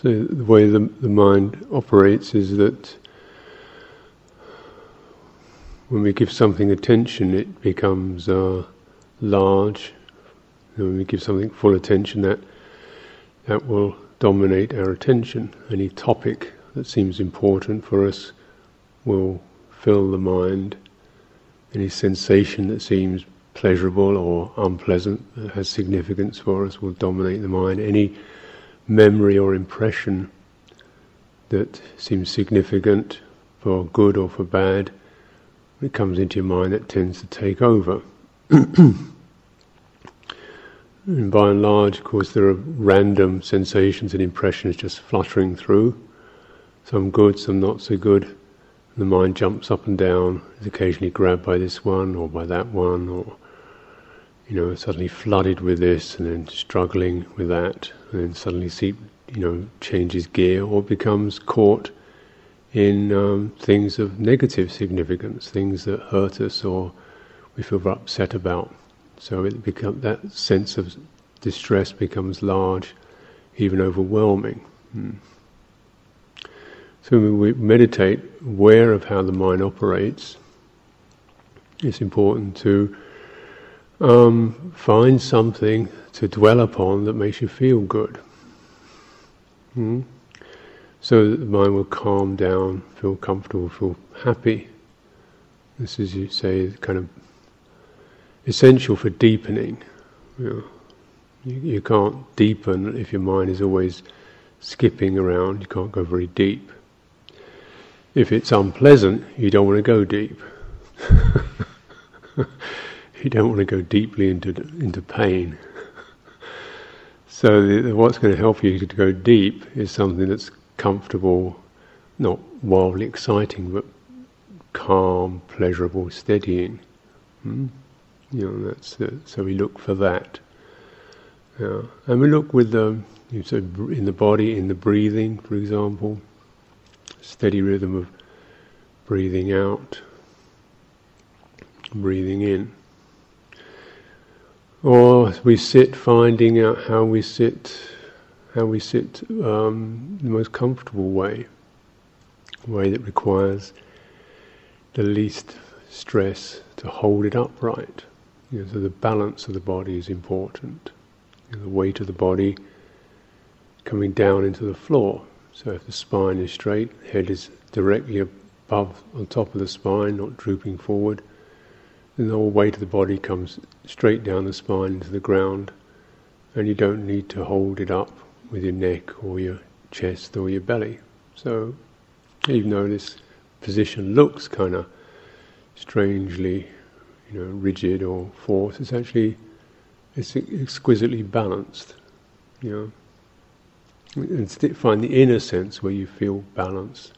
So the way the mind operates is that when we give something attention, it becomes large. And when we give something full attention, that will dominate our attention. Any topic that seems important for us will fill the mind. Any sensation that seems pleasurable or unpleasant, that has significance for us, will dominate the mind. Any memory or impression that seems significant for good or for bad, when it comes into your mind, that tends to take over. And by and large, of course, there are random sensations and impressions just fluttering through, some good, some not so good. The mind jumps up and down, is occasionally grabbed by this one or by that one, or suddenly flooded with this and then struggling with that, and then suddenly changes gear or becomes caught in things of negative significance, things that hurt us or we feel upset about. So that sense of distress becomes large, even overwhelming. So when we meditate, aware of how the mind operates, it's important to find something to dwell upon that makes you feel good. So that the mind will calm down, feel comfortable, feel happy. This is, you say, kind of essential for deepening. You can't deepen if your mind is always skipping around, you can't go very deep. If it's unpleasant, you don't want to go deep. You don't want to go deeply into pain. So what's going to help you to go deep is something that's comfortable, not wildly exciting, but calm, pleasurable, steadying. So we look for that. And we look with in the body, in the breathing, for example. Steady rhythm of breathing out, breathing in. Or as we sit, finding out how we sit the most comfortable way, a way that requires the least stress to hold it upright. So the balance of the body is important. The weight of the body coming down into the floor. So if the spine is straight, head is directly above, on top of the spine, not drooping forward, then the whole weight of the body comes straight down the spine into the ground, and you don't need to hold it up with your neck or your chest or your belly. So even though this position looks kind of strangely, rigid or forced, it's exquisitely balanced. And find the inner sense where you feel balance,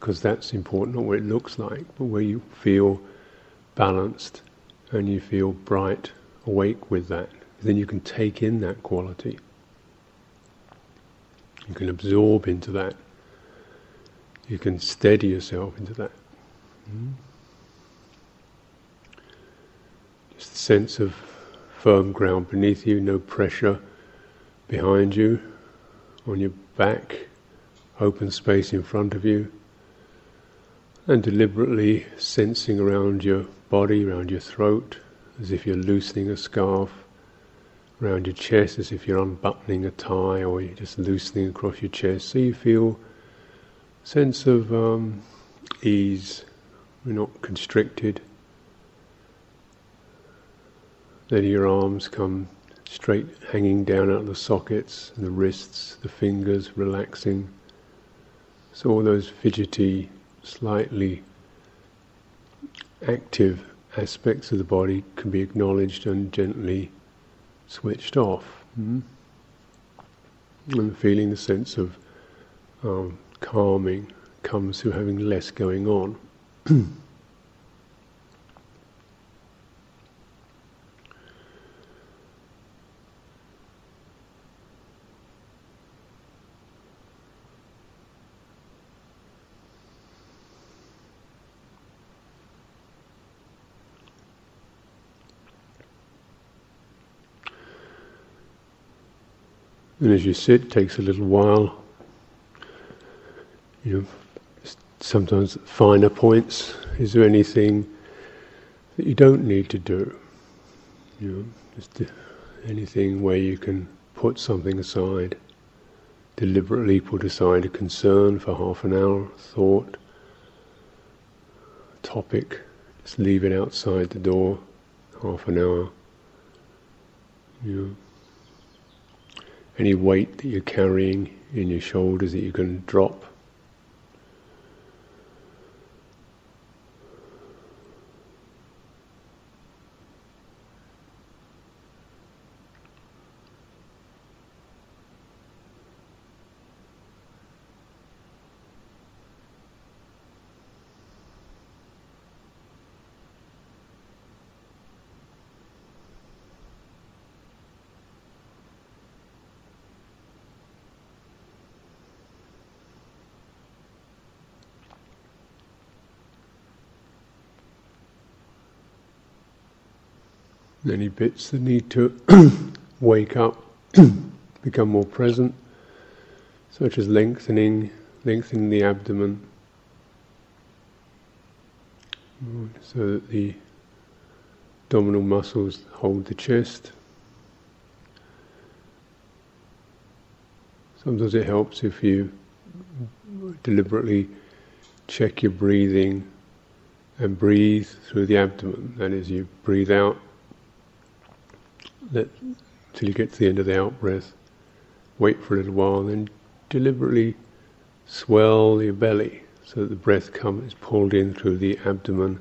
because that's important, not what it looks like, but where you feel balanced and you feel bright, awake with that. Then you can take in that quality. You can absorb into that. You can steady yourself into that. Just the sense of firm ground beneath you, no pressure behind you, on your back, open space in front of you, and deliberately sensing around your body, around your throat, as if you're loosening a scarf, around your chest, as if you're unbuttoning a tie, or you're just loosening across your chest, so you feel a sense of ease. We're not constricted. Then your arms come straight, hanging down out of the sockets, the wrists, the fingers relaxing. So all those fidgety, slightly active aspects of the body can be acknowledged and gently switched off. And feeling the sense of calming comes through having less going on. And as you sit, it takes a little while. You know, sometimes finer points. Is there anything that you don't need to do? You know, just anything where you can put something aside, deliberately put aside a concern for half an hour, thought, topic, just leave it outside the door, half an hour. You know, any weight that you're carrying in your shoulders that you can drop. Any bits that need to wake up, become more present, such as lengthening the abdomen, so that the abdominal muscles hold the chest. Sometimes it helps if you deliberately check your breathing and breathe through the abdomen. That is, you breathe out till you get to the end of the out-breath, wait for a little while, then deliberately swell your belly so that the breath is pulled in through the abdomen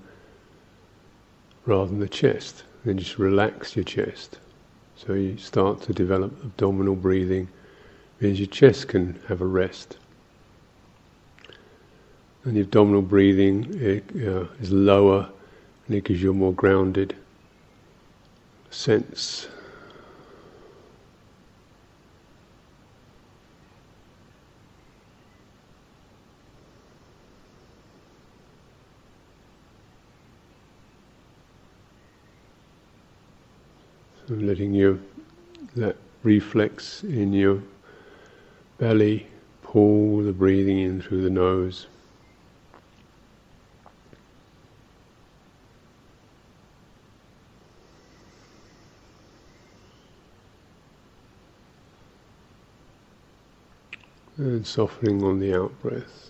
rather than the chest. Then just relax your chest. So you start to develop abdominal breathing, means your chest can have a rest. And the abdominal breathing is lower, and it gives you a more grounded sense. So letting that reflex in your belly pull the breathing in through the nose. And softening on the out-breath.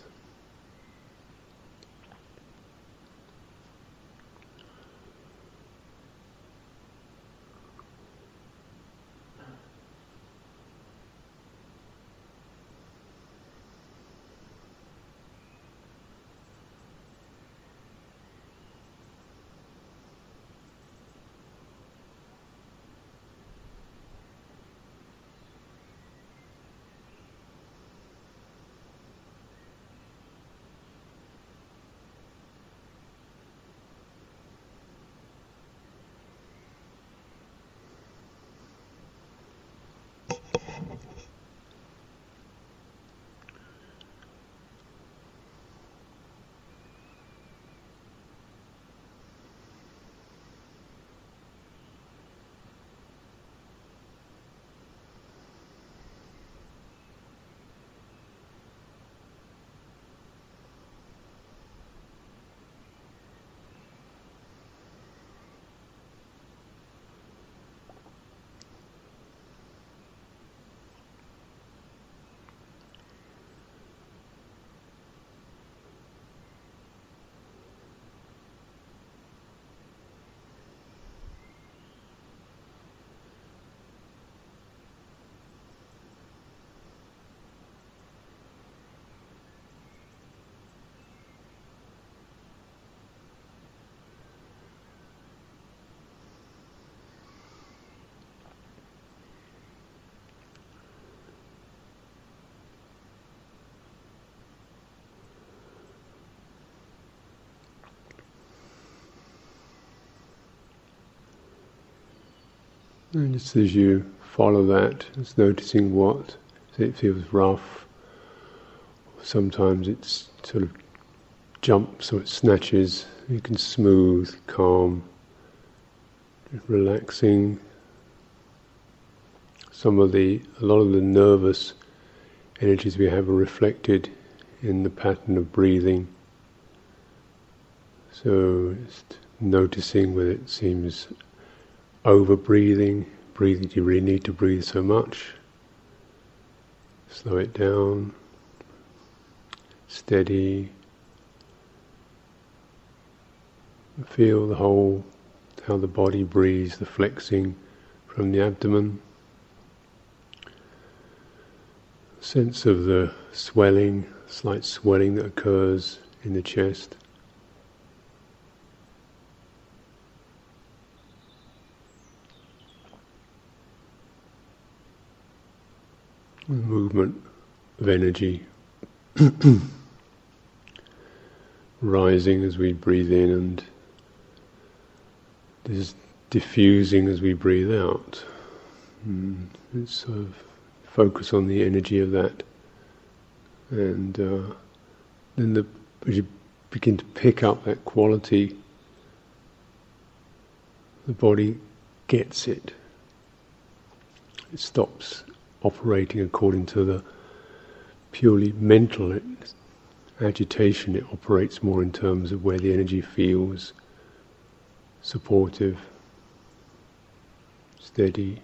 And just as you follow that, it's noticing what it feels rough. Sometimes it's sort of jumps or it snatches. You can smooth, calm, relaxing, a lot of the nervous energies we have are reflected in the pattern of breathing. So just noticing whether it seems over breathing, do you really need to breathe so much? Slow it down, steady. Feel the whole, how the body breathes, the flexing from the abdomen, sense of the swelling, slight swelling that occurs in the chest. The movement of energy rising as we breathe in and is diffusing as we breathe out. It's sort of focus on the energy of that, and then as you begin to pick up that quality, the body gets it. It stops operating according to the purely mental agitation. It operates more in terms of where the energy feels supportive, steady.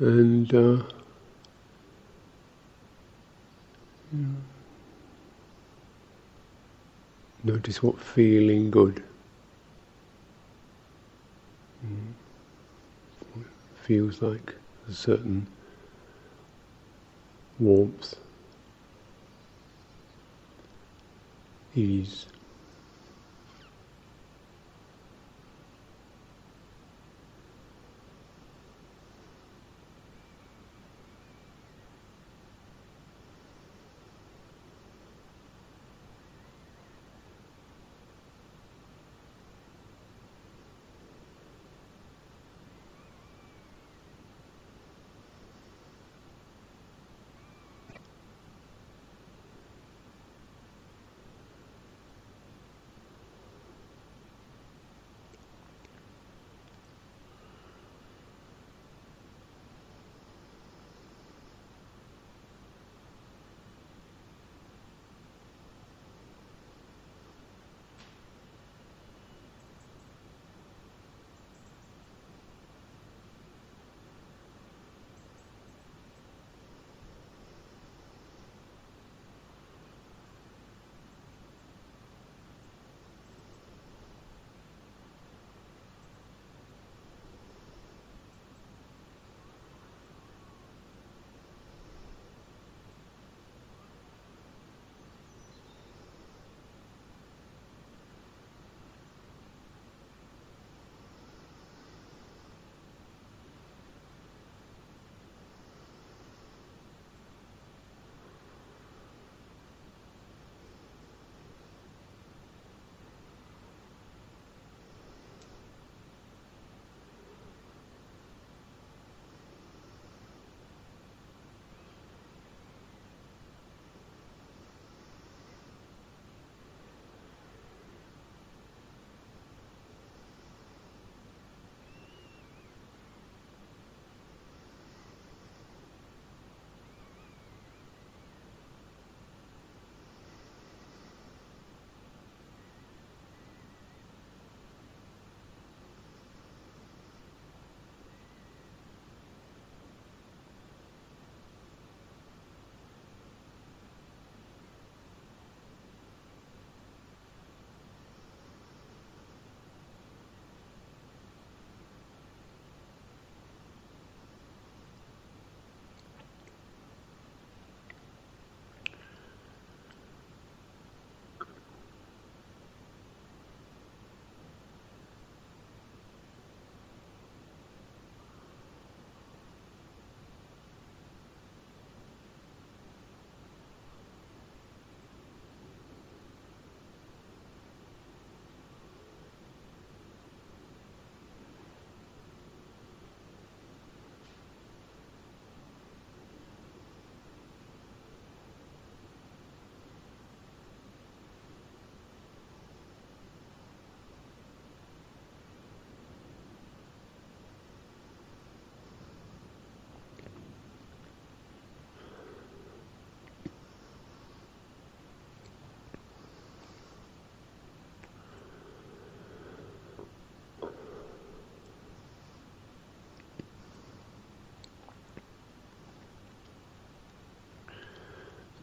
And notice what feeling good feels like, a certain warmth, ease.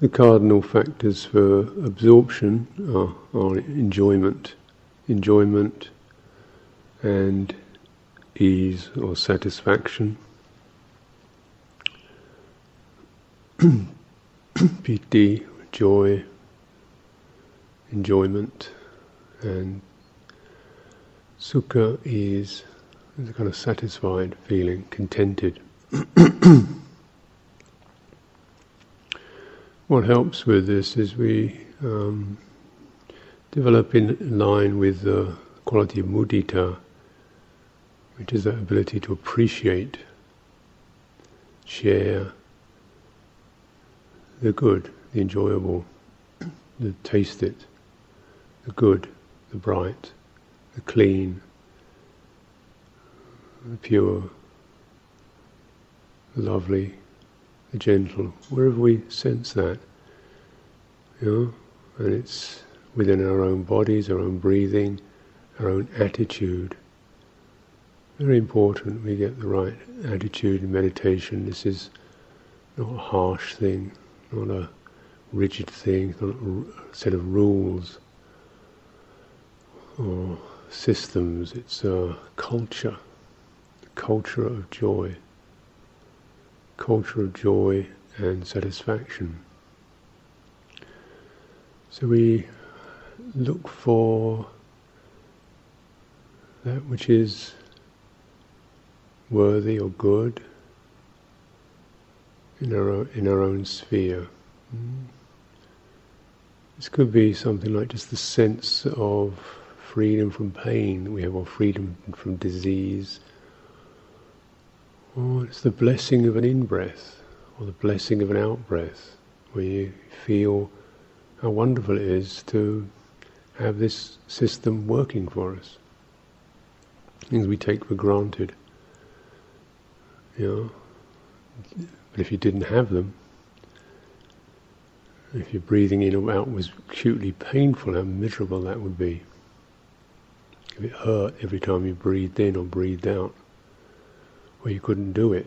The cardinal factors for absorption are enjoyment and ease or satisfaction, piti, joy, enjoyment, and sukha, ease, is a kind of satisfied feeling, contented. What helps with this is we develop in line with the quality of mudita, which is that ability to appreciate, share the good, the enjoyable, the taste it, the good, the bright, the clean, the pure, the lovely, the gentle, wherever we sense that, you know, and it's within our own bodies, our own breathing, our own attitude. Very important we get the right attitude in meditation. This is not a harsh thing, not a rigid thing, not a set of rules or systems. It's a culture, the culture of joy. Culture of joy and satisfaction. So we look for that which is worthy or good in our own sphere. This could be something like just the sense of freedom from pain that we have, or freedom from disease. Or it's the blessing of an in-breath, or the blessing of an out-breath, where you feel how wonderful it is to have this system working for us. Things we take for granted, you know. But if you didn't have them, if your breathing in or out was acutely painful, how miserable that would be. If it hurt every time you breathed in or breathed out, or you couldn't do it,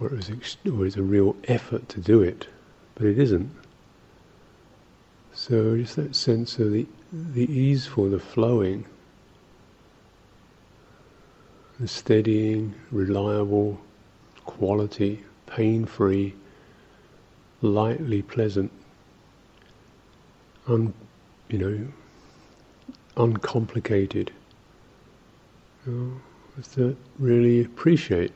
or it was a real effort to do it, but it isn't. So just that sense of the easeful, the flowing, the steadying, reliable quality, pain-free, lightly pleasant, uncomplicated. You know, is to really appreciate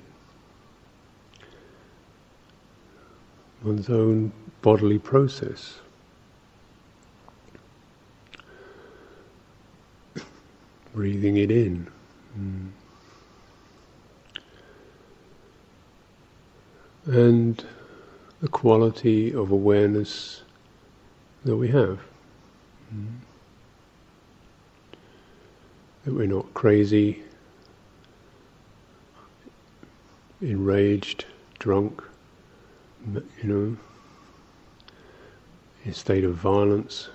one's own bodily process. Breathing it in. And the quality of awareness that we have. That we're not crazy, enraged, drunk, you know, in a state of violence,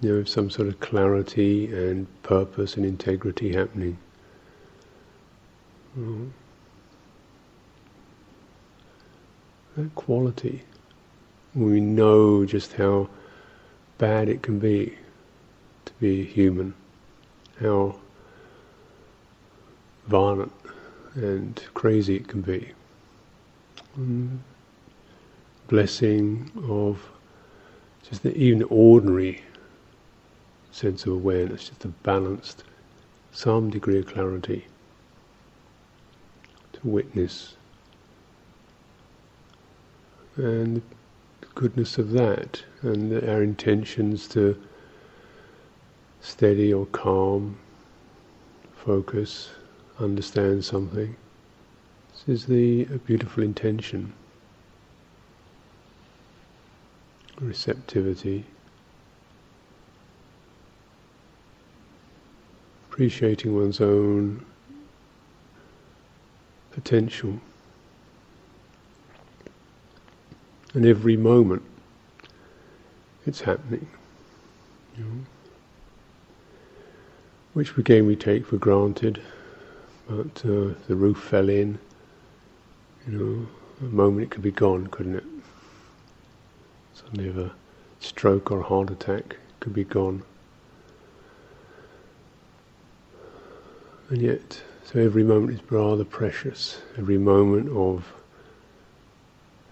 you know, some sort of clarity and purpose and integrity happening. That quality, we know just how bad it can be to be human, how violent and crazy it can be. Blessing of just even the ordinary sense of awareness, just a balanced, some degree of clarity to witness. And the goodness of that, and our intentions to steady or calm, focus, understand something. This is a beautiful intention, receptivity, appreciating one's own potential, and every moment it's happening, you know, which again we take for granted. But the roof fell in, you know, a moment it could be gone, couldn't it? suddenly have a stroke or a heart attack, could be gone. And yet, so every moment is rather precious, every moment of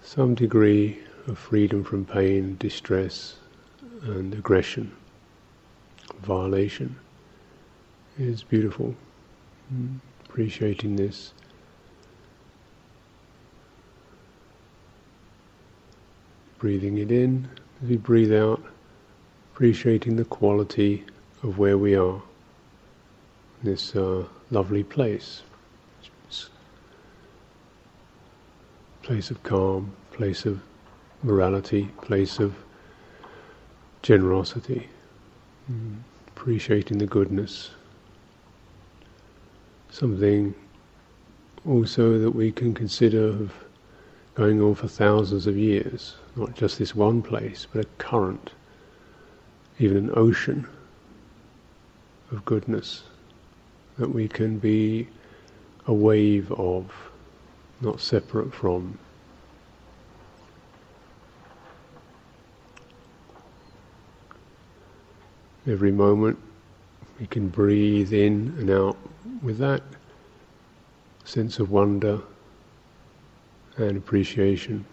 some degree of freedom from pain, distress and aggression, violation, is beautiful. Appreciating this. Breathing it in, as we breathe out, appreciating the quality of where we are, this lovely place of calm, place of morality, place of generosity, appreciating the goodness. Something also that we can consider of going on for thousands of years, not just this one place, but a current, even an ocean of goodness that we can be a wave of, not separate from. Every moment we can breathe in and out with that sense of wonder and appreciation.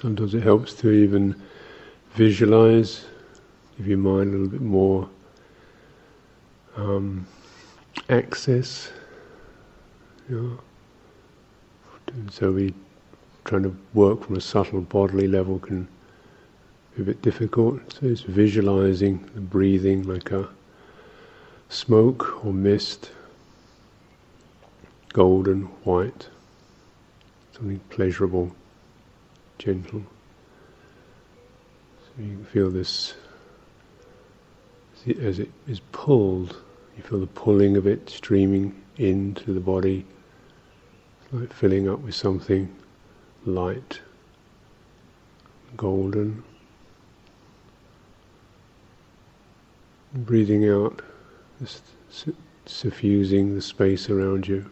Sometimes it helps to even visualize, give your mind a little bit more access. So we trying to work from a subtle bodily level can be a bit difficult. So it's visualizing the breathing like a smoke or mist, golden, white, something pleasurable, gentle. So you can feel this as it is pulled. You feel the pulling of it streaming into the body. It's like filling up with something light, golden. Breathing out, just suffusing the space around you.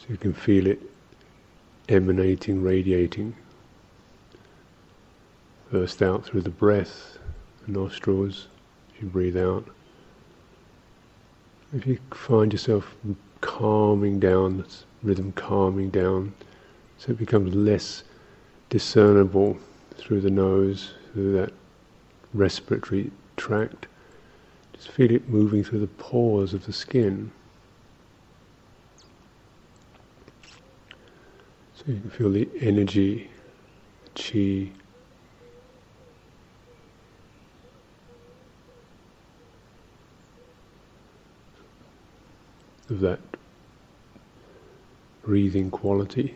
So you can feel it emanating, radiating. Burst out through the breath, the nostrils, you breathe out. If you find yourself calming down, this rhythm calming down, so it becomes less discernible through the nose, through that respiratory tract. Just feel it moving through the pores of the skin. So you can feel the energy, chi, of that breathing quality.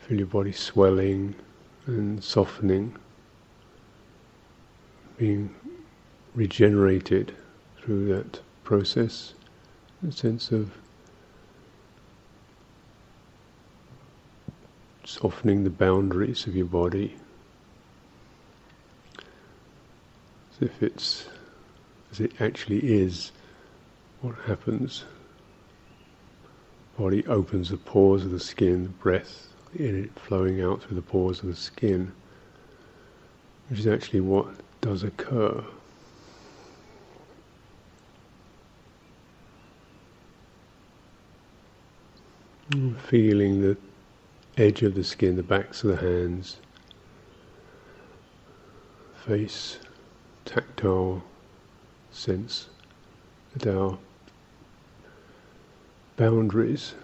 Feel your body swelling and softening, being regenerated through that process, a sense of softening the boundaries of your body, as if it's as it actually is. What happens? Body opens the pores of the skin, the breath in it flowing out through the pores of the skin, which is actually what does occur. Feeling the edge of the skin, the backs of the hands, face, tactile sense at our boundaries.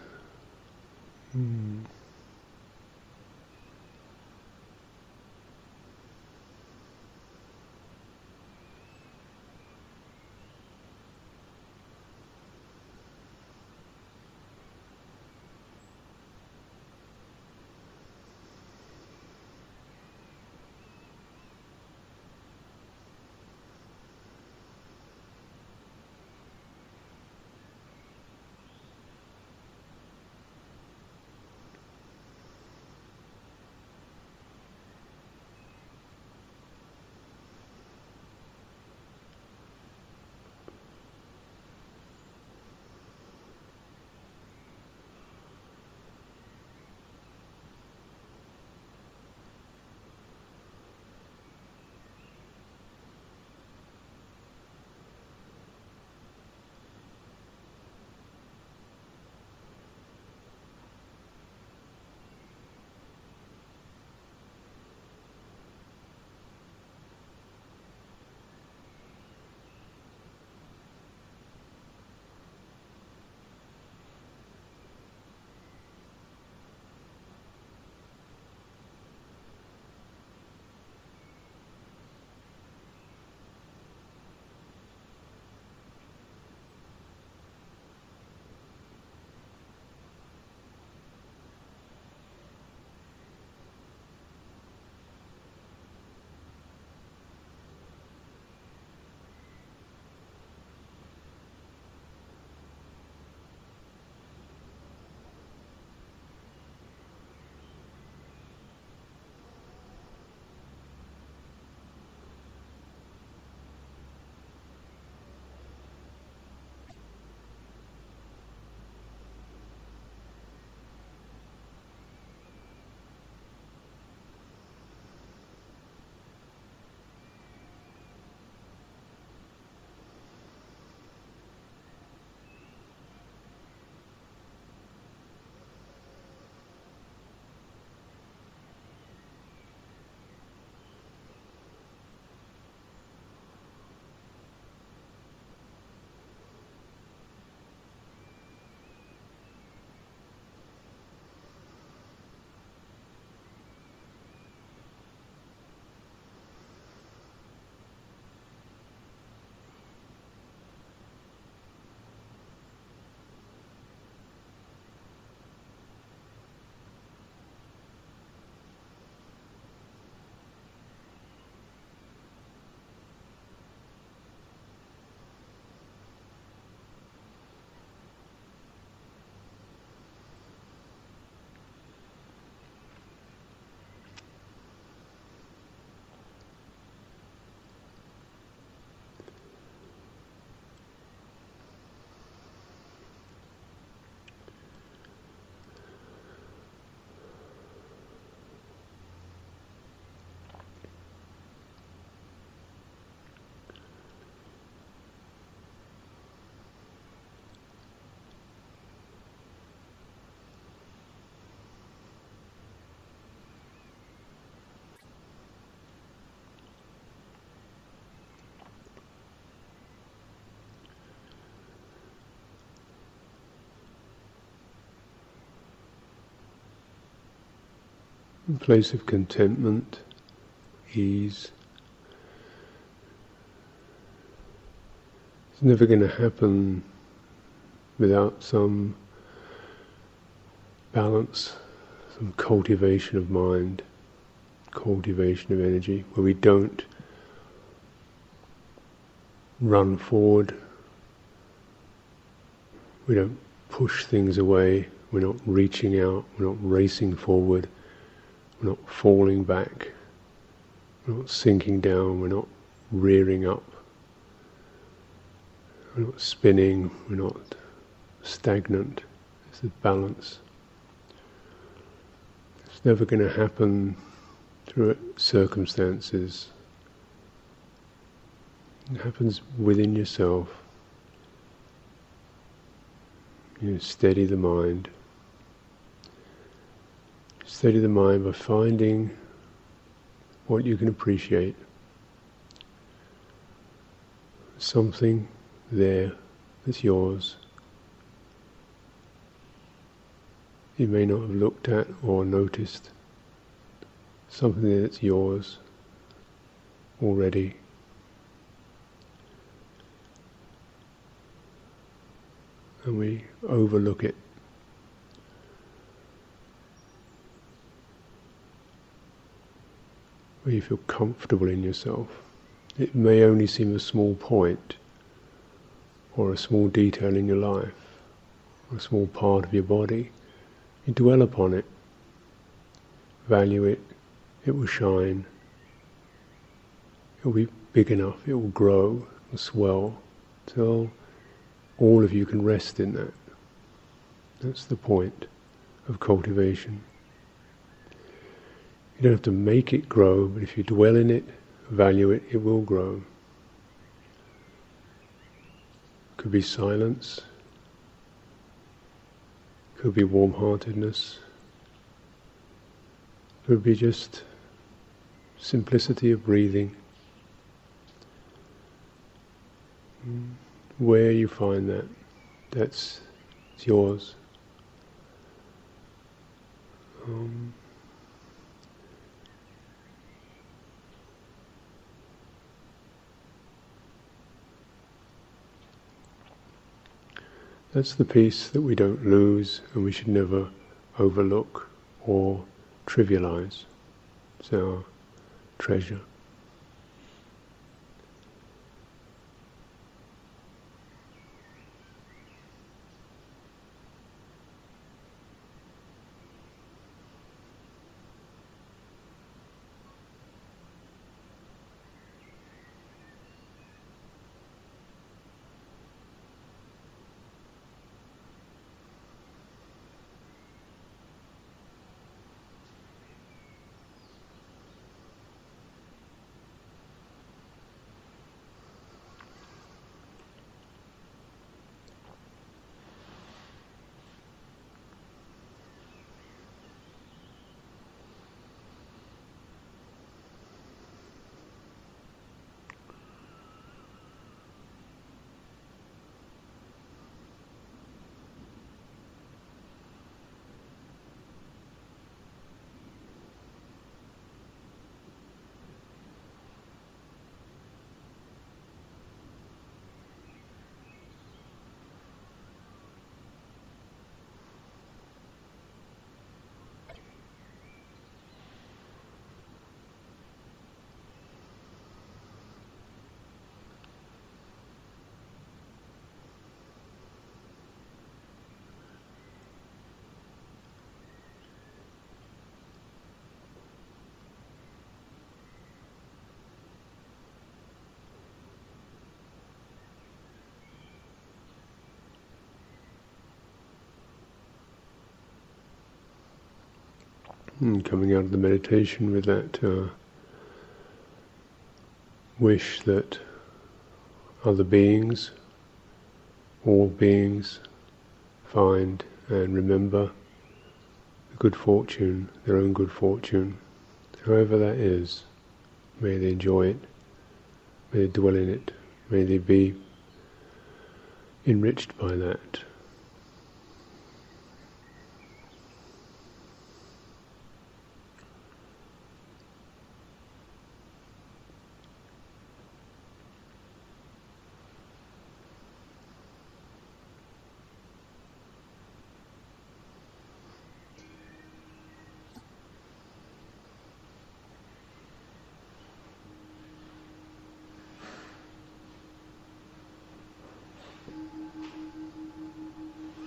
a place of contentment, ease. It's never going to happen without some balance, some cultivation of mind, cultivation of energy, where we don't run forward, we don't push things away, we're not reaching out, we're not racing forward, we're not falling back, we're not sinking down, we're not rearing up, we're not spinning, we're not stagnant. It's the balance. It's never going to happen through circumstances. It happens within yourself. You steady the mind. Steady the mind by finding what you can appreciate. Something there that's yours. You may not have looked at or noticed. Something there that's yours already. And we overlook it. Where you feel comfortable in yourself. It may only seem a small point, or a small detail in your life, or a small part of your body. You dwell upon it, value it, it will shine. It will be big enough, it will grow and swell till all of you can rest in that. That's the point of cultivation. You don't have to make it grow, but if you dwell in it, value it, it will grow. Could be silence, could be warm-heartedness, could be just simplicity of breathing. Where you find that, it's yours. That's the piece that we don't lose and we should never overlook or trivialize. It's our treasure. And coming out of the meditation with that wish that other beings, all beings, find and remember the good fortune, their own good fortune, however that is. May they enjoy it, may they dwell in it, may they be enriched by that.